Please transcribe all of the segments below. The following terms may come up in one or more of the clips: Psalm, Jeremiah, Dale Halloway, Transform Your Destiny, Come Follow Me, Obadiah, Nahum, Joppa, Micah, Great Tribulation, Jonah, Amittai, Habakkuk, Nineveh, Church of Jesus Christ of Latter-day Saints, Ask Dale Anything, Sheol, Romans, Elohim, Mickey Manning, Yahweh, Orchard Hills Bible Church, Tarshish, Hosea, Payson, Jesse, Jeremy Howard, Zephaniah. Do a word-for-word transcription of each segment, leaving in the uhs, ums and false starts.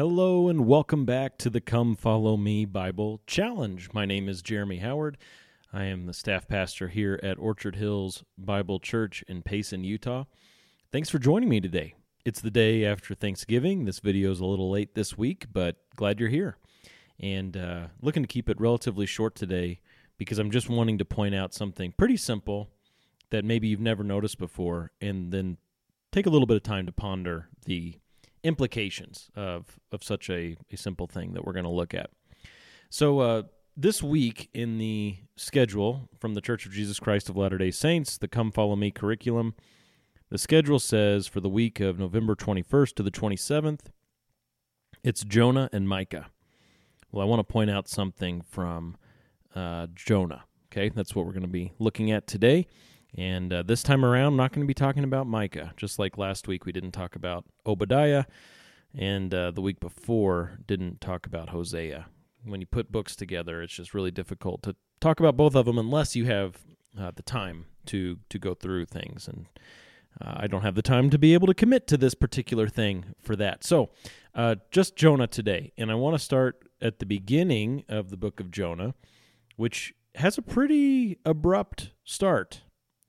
Hello and welcome back to the Come Follow Me Bible Challenge. My name is Jeremy Howard. I am the staff pastor here at Orchard Hills Bible Church in Payson, Utah. Thanks for joining me today. It's the day after Thanksgiving. This video is a little late this week, but glad you're here. And uh, looking to keep it relatively short today because I'm just wanting to point out something pretty simple that maybe you've never noticed before, and then take a little bit of time to ponder the implications of, of such a, a simple thing that we're going to look at. So uh, this week in the schedule from the Church of Jesus Christ of Latter-day Saints, the Come Follow Me curriculum, the schedule says for the week of November twenty-first to the twenty-seventh, it's Jonah and Micah. Well, I want to point out something from uh, Jonah, okay? That's what we're going to be looking at today. And uh, this time around, I'm not going to be talking about Micah. Just like last week, we didn't talk about Obadiah, and uh, the week before didn't talk about Hosea. When you put books together, it's just really difficult to talk about both of them unless you have uh, the time to, to go through things. And uh, I don't have the time to be able to commit to this particular thing for that. So uh, just Jonah today. And I want to start at the beginning of the book of Jonah, which has a pretty abrupt start.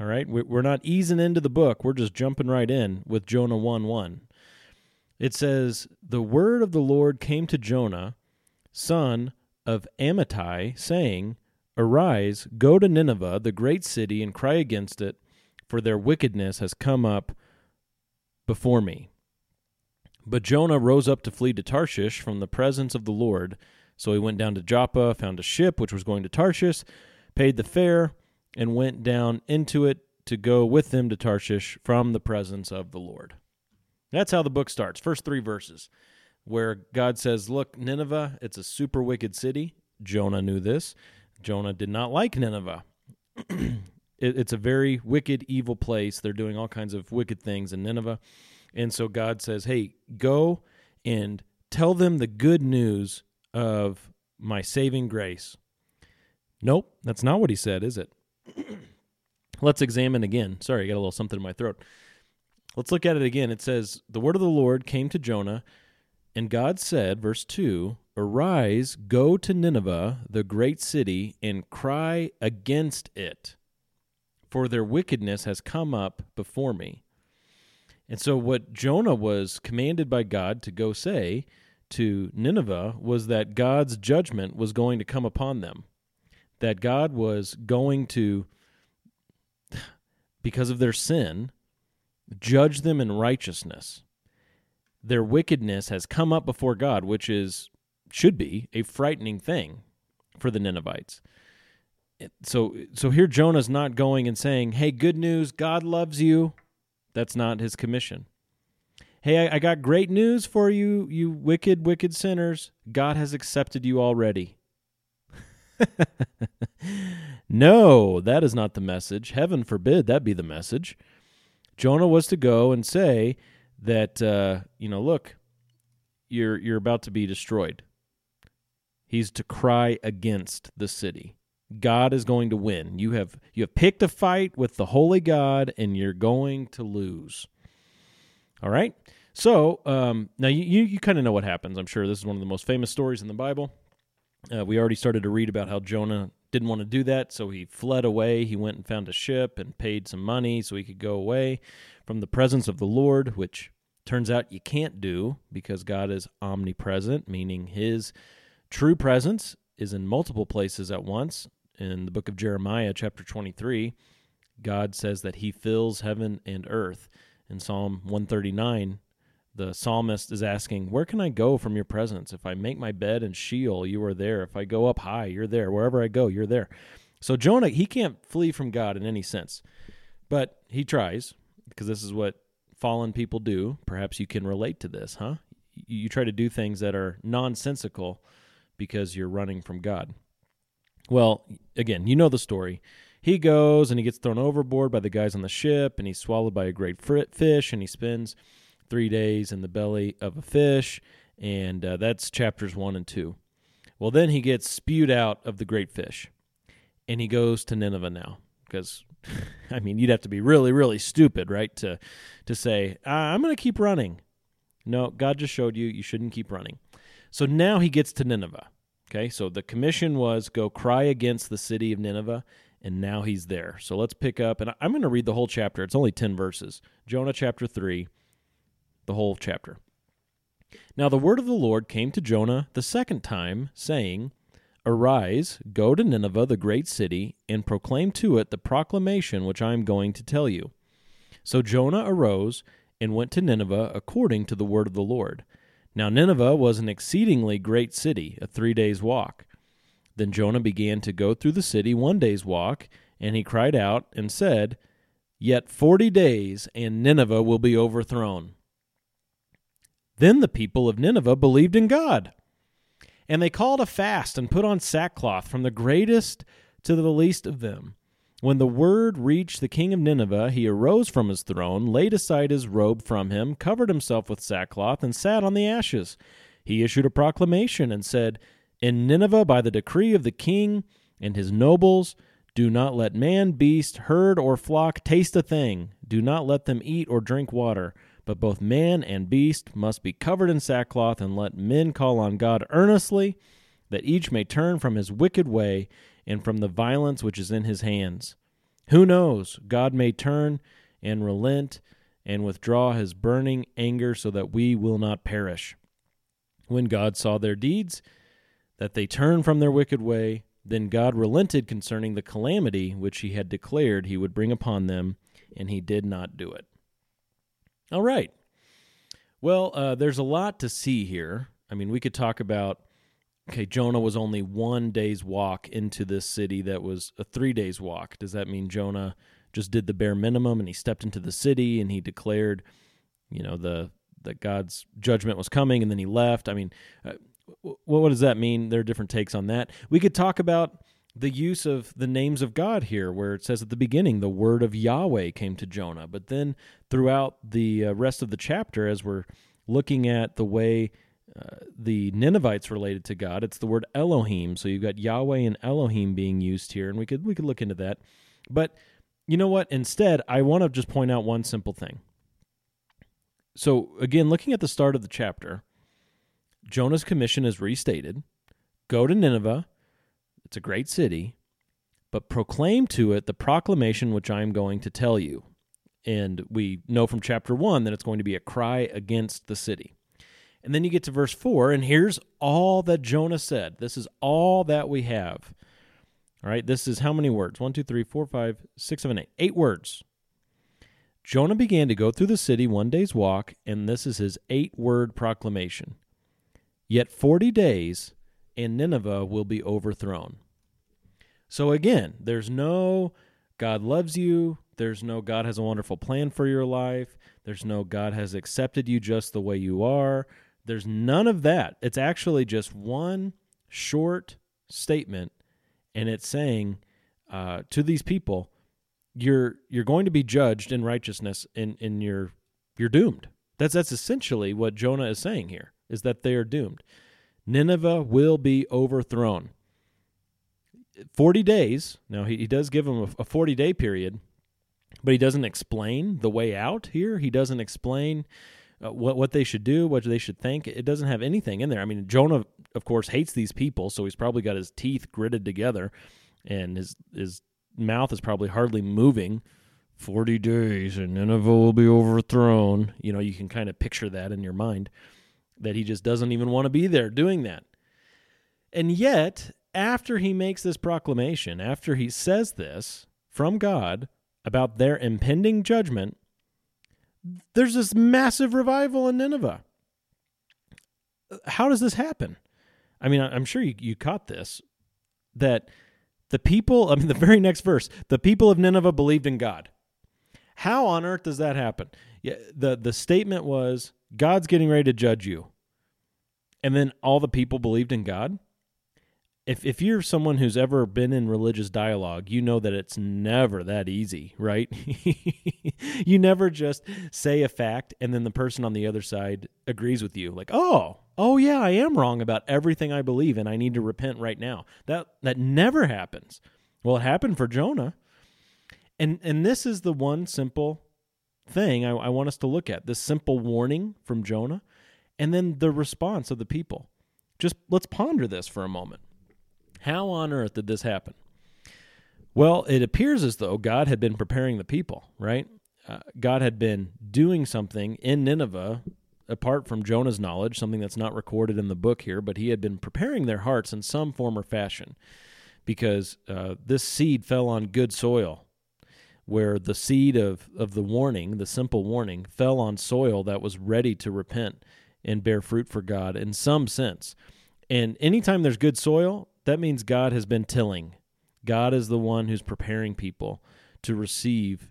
All right, we're not easing into the book. We're just jumping right in with Jonah one one. It says, "The word of the Lord came to Jonah, son of Amittai, saying, Arise, go to Nineveh, the great city, and cry against it, for their wickedness has come up before me. But Jonah rose up to flee to Tarshish from the presence of the Lord. So he went down to Joppa, found a ship which was going to Tarshish, paid the fare, and went down into it to go with them to Tarshish from the presence of the Lord." That's how the book starts, first three verses, where God says, look, Nineveh, it's a super wicked city. Jonah knew this. Jonah did not like Nineveh. It's a very wicked, evil place. They're doing all kinds of wicked things in Nineveh. And so God says, hey, go and tell them the good news of my saving grace. Nope, that's not what he said, is it? Let's examine again. Sorry, I got a little something in my throat. Let's look at it again. It says, "The word of the Lord came to Jonah, and God said," verse two, "Arise, go to Nineveh, the great city, and cry against it, for their wickedness has come up before me." And so what Jonah was commanded by God to go say to Nineveh was that God's judgment was going to come upon them, that God was going to, because of their sin, judge them in righteousness. Their wickedness has come up before God, which is should be a frightening thing for the Ninevites. So, so here Jonah's not going and saying, hey, good news, God loves you. That's not his commission. Hey, I, I got great news for you, you wicked, wicked sinners. God has accepted you already. No, that is not the message. Heaven forbid that be the message. Jonah was to go and say that, uh, you know, look, you're you're about to be destroyed. He's to cry against the city. God is going to win. You have you have picked a fight with the holy God, and you're going to lose. All right? So um, now you, you, you kind of know what happens. I'm sure this is one of the most famous stories in the Bible. Uh, we already started to read about how Jonah didn't want to do that, so he fled away. He went and found a ship and paid some money so he could go away from the presence of the Lord, which turns out you can't do because God is omnipresent, meaning his true presence is in multiple places at once. In the book of Jeremiah, chapter twenty-three, God says that he fills heaven and earth. In Psalm one thirty-nine, the psalmist is asking, where can I go from your presence? If I make my bed in Sheol, you are there. If I go up high, you're there. Wherever I go, you're there. So Jonah, he can't flee from God in any sense, but he tries because this is what fallen people do. Perhaps you can relate to this, huh? You try to do things that are nonsensical because you're running from God. Well, again, you know the story. He goes and he gets thrown overboard by the guys on the ship, and he's swallowed by a great fish, and he spins three days in the belly of a fish, and uh, that's chapters one and two. Well, then he gets spewed out of the great fish, and he goes to Nineveh now, because, I mean, you'd have to be really, really stupid, right, to to say, I'm going to keep running. No, God just showed you, you shouldn't keep running. So now he gets to Nineveh. Okay, so the commission was go cry against the city of Nineveh, and now he's there. So let's pick up, and I'm going to read the whole chapter. It's only ten verses. Jonah chapter three, the whole chapter. Now the word of the Lord came to Jonah the second time, saying, Arise, go to Nineveh, the great city, and proclaim to it the proclamation which I am going to tell you. So Jonah arose and went to Nineveh according to the word of the Lord. Now Nineveh was an exceedingly great city, a three days' walk. Then Jonah began to go through the city one day's walk, and he cried out and said, Yet forty days, and Nineveh will be overthrown. Then the people of Nineveh believed in God. And they called a fast and put on sackcloth from the greatest to the least of them. When the word reached the king of Nineveh, he arose from his throne, laid aside his robe from him, covered himself with sackcloth, and sat on the ashes. He issued a proclamation and said, In Nineveh, by the decree of the king and his nobles, do not let man, beast, herd, or flock taste a thing. Do not let them eat or drink water. But both man and beast must be covered in sackcloth, and let men call on God earnestly, that each may turn from his wicked way and from the violence which is in his hands. Who knows? God may turn and relent and withdraw his burning anger so that we will not perish. When God saw their deeds, that they turned from their wicked way, then God relented concerning the calamity which he had declared he would bring upon them, and he did not do it. All right. Well, uh, there's a lot to see here. I mean, we could talk about, okay, Jonah was only one day's walk into this city that was a three days walk. Does that mean Jonah just did the bare minimum and he stepped into the city and he declared, you know, the that God's judgment was coming and then he left? I mean, uh, what, what does that mean? There are different takes on that. We could talk about the use of the names of God here, where it says at the beginning, the word of Yahweh came to Jonah. But then throughout the rest of the chapter, as we're looking at the way uh, the Ninevites related to God, it's the word Elohim. So you've got Yahweh and Elohim being used here, and we could we could look into that. But you know what? Instead, I want to just point out one simple thing. So again, looking at the start of the chapter, Jonah's commission is restated. Go to Nineveh. It's a great city, but proclaim to it the proclamation which I am going to tell you. And we know from chapter one that it's going to be a cry against the city. And then you get to verse four, and here's all that Jonah said. This is all that we have. All right, this is how many words? One, two, three, four, five, six, seven, eight. Eight words. Jonah began to go through the city one day's walk, and this is his eight-word proclamation. Yet forty days... and Nineveh will be overthrown. So again, there's no God loves you. There's no God has a wonderful plan for your life. There's no God has accepted you just the way you are. There's none of that. It's actually just one short statement, and it's saying uh, to these people, you're you're going to be judged in righteousness, and, and you're, you're doomed. That's, that's essentially what Jonah is saying here, is that they are doomed. Nineveh will be overthrown. forty days. Now, he, he does give them a forty-day period, but he doesn't explain the way out here. He doesn't explain uh, what, what they should do, what they should think. It doesn't have anything in there. I mean, Jonah, of course, hates these people, so he's probably got his teeth gritted together, and his, his mouth is probably hardly moving. forty days, and Nineveh will be overthrown. You know, you can kind of picture that in your mind, that he just doesn't even want to be there doing that. And yet, after he makes this proclamation, after he says this from God about their impending judgment, there's this massive revival in Nineveh. How does this happen? I mean, I'm sure you, you caught this, that the people, I mean, the very next verse, the people of Nineveh believed in God. How on earth does that happen? Yeah, the, the statement was, God's getting ready to judge you. And then all the people believed in God. If if you're someone who's ever been in religious dialogue, you know that it's never that easy, right? You never just say a fact and then the person on the other side agrees with you. Like, oh, oh yeah, I am wrong about everything I believe and I need to repent right now. That that never happens. Well, it happened for Jonah. And and this is the one simple thing I, I want us to look at, this simple warning from Jonah and then the response of the people. Just let's ponder this for a moment. How on earth did this happen? Well, it appears as though God had been preparing the people, right? Uh, God had been doing something in Nineveh, apart from Jonah's knowledge, something that's not recorded in the book here, but he had been preparing their hearts in some form or fashion because uh, this seed fell on good soil, where the seed of, of the warning, the simple warning, fell on soil that was ready to repent and bear fruit for God in some sense. And anytime there's good soil, that means God has been tilling. God is the one who's preparing people to receive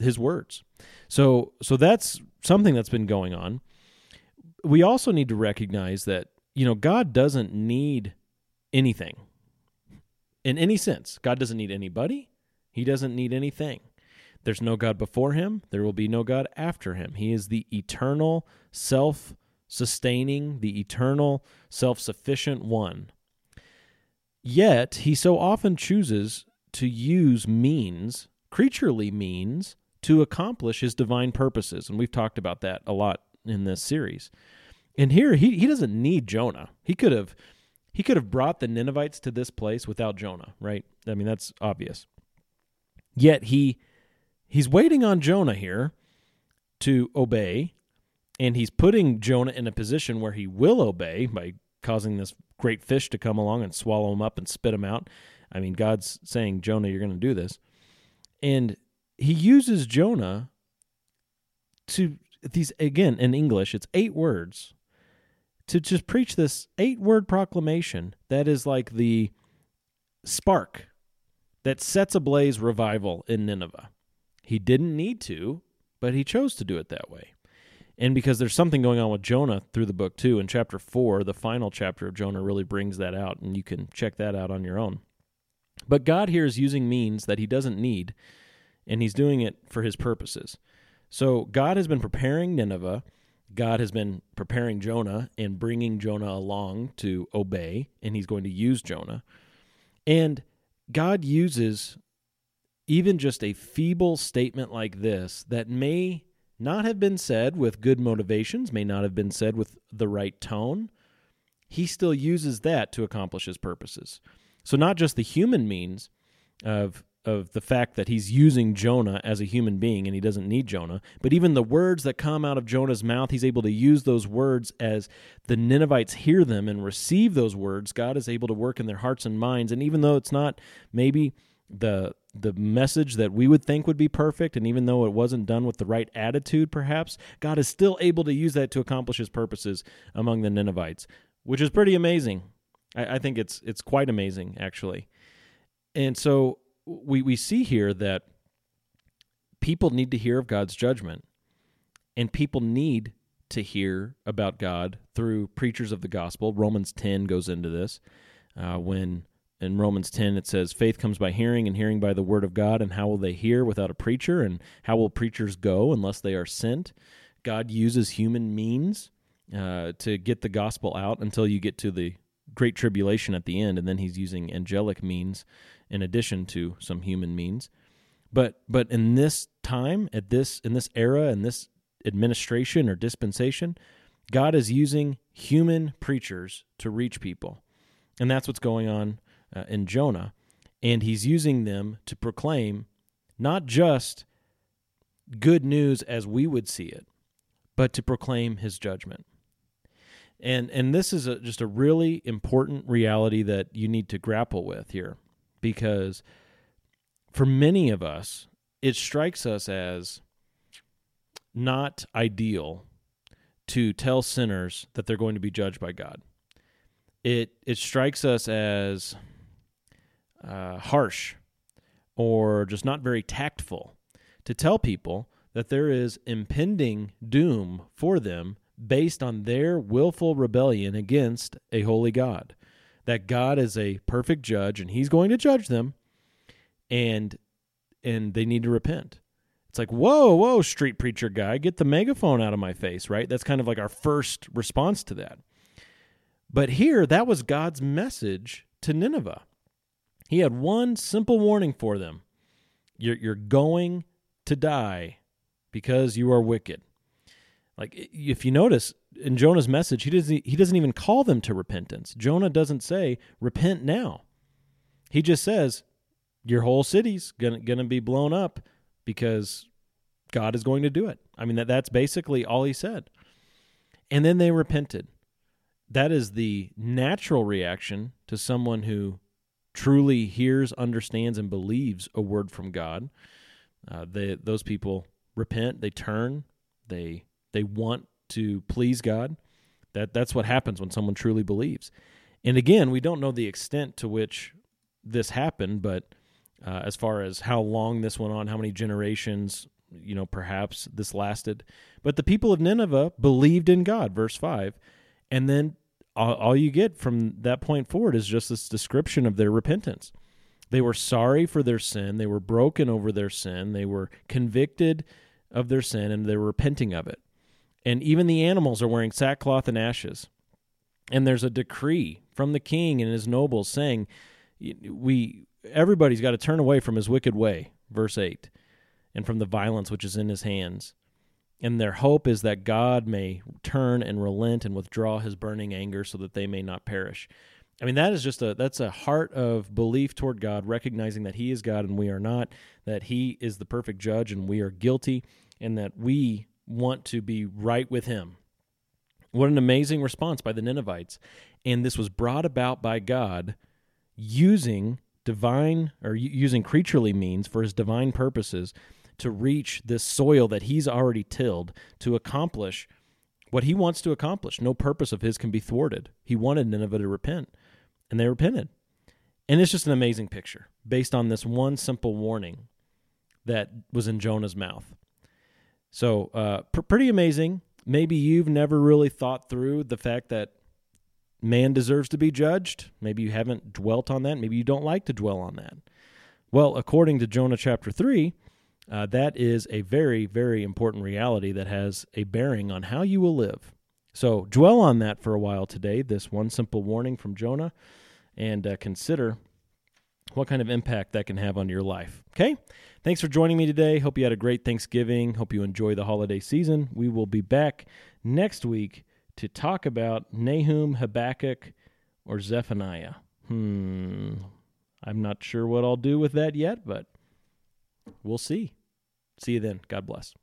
his words. So so that's something that's been going on. We also need to recognize that, you know, God doesn't need anything in any sense. God doesn't need anybody. He doesn't need anything. There's no God before him. There will be no God after him. He is the eternal, self-sustaining, the eternal, self-sufficient one. Yet, he so often chooses to use means, creaturely means, to accomplish his divine purposes. And we've talked about that a lot in this series. And here, he, he doesn't need Jonah. He could have he could have brought the Ninevites to this place without Jonah, right? I mean, that's obvious. Yet, he he's waiting on Jonah here to obey, and he's putting Jonah in a position where he will obey by causing this great fish to come along and swallow him up and spit him out. I mean, God's saying, Jonah, you're going to do this. And he uses Jonah to, these again, in English, it's eight words, to just preach this eight-word proclamation that is like the spark that sets ablaze revival in Nineveh. He didn't need to, but he chose to do it that way. And because there's something going on with Jonah through the book, too. In chapter four, the final chapter of Jonah really brings that out, and you can check that out on your own. But God here is using means that he doesn't need, and he's doing it for his purposes. So God has been preparing Nineveh. God has been preparing Jonah and bringing Jonah along to obey, and he's going to use Jonah. And God uses even just a feeble statement like this that may not have been said with good motivations, may not have been said with the right tone, he still uses that to accomplish his purposes. So not just the human means of of the fact that he's using Jonah as a human being and he doesn't need Jonah, but even the words that come out of Jonah's mouth, he's able to use those words as the Ninevites hear them and receive those words. God is able to work in their hearts and minds, and even though it's not maybe the the message that we would think would be perfect, and even though it wasn't done with the right attitude, perhaps, God is still able to use that to accomplish his purposes among the Ninevites, which is pretty amazing. I, I think it's it's quite amazing, actually. And so we, we see here that people need to hear of God's judgment, and people need to hear about God through preachers of the gospel. Romans ten goes into this, uh, when... In Romans ten, it says, faith comes by hearing, and hearing by the word of God, and how will they hear without a preacher, and how will preachers go unless they are sent? God uses human means uh, to get the gospel out until you get to the Great Tribulation at the end, and then he's using angelic means in addition to some human means. But but in this time, at this in this era, in this administration or dispensation, God is using human preachers to reach people, and that's what's going on Uh, in Jonah, and he's using them to proclaim not just good news as we would see it, but to proclaim his judgment. And and this is a, just a really important reality that you need to grapple with here, because for many of us, it strikes us as not ideal to tell sinners that they're going to be judged by God. It it strikes us as Uh, harsh or just not very tactful to tell people that there is impending doom for them based on their willful rebellion against a holy God, that God is a perfect judge and he's going to judge them, and and they need to repent. It's like, whoa, whoa, street preacher guy, get the megaphone out of my face, right? That's kind of like our first response to that. But here, that was God's message to Nineveh. He had one simple warning for them. You're, you're going to die because you are wicked. Like, if you notice in Jonah's message, he doesn't he doesn't even call them to repentance. Jonah doesn't say, repent now. He just says, your whole city's gonna gonna be blown up because God is going to do it. I mean, that that's basically all he said. And then they repented. That is the natural reaction to someone who truly hears, understands, and believes a word from God. Uh, they, those people repent, they turn, they... They want to please God. That that's what happens when someone truly believes. And again, we don't know the extent to which this happened, but uh, as far as how long this went on, how many generations, you know, perhaps this lasted. But the people of Nineveh believed in God, verse five. And then all, all you get from that point forward is just this description of their repentance. They were sorry for their sin. They were broken over their sin. They were convicted of their sin, and they were repenting of it. And even the animals are wearing sackcloth and ashes. And there's a decree from the king and his nobles saying, "We everybody's got to turn away from his wicked way," verse eight, and from the violence which is in his hands. And their hope is that God may turn and relent and withdraw his burning anger so that they may not perish. I mean, that is just a that's a heart of belief toward God, recognizing that he is God and we are not, that he is the perfect judge and we are guilty, and that we want to be right with him. What an amazing response by the Ninevites. And this was brought about by God using divine or using creaturely means for his divine purposes to reach this soil that he's already tilled to accomplish what he wants to accomplish. No purpose of his can be thwarted. He wanted Nineveh to repent, and they repented. And it's just an amazing picture based on this one simple warning that was in Jonah's mouth. So uh, pr- pretty amazing. Maybe you've never really thought through the fact that man deserves to be judged. Maybe you haven't dwelt on that. Maybe you don't like to dwell on that. Well, according to Jonah chapter three, uh, that is a very, very important reality that has a bearing on how you will live. So dwell on that for a while today, this one simple warning from Jonah, and uh, consider what kind of impact that can have on your life. Okay? Thanks for joining me today. Hope you had a great Thanksgiving. Hope you enjoy the holiday season. We will be back next week to talk about Nahum, Habakkuk, or Zephaniah. Hmm. I'm not sure what I'll do with that yet, but we'll see. See you then. God bless.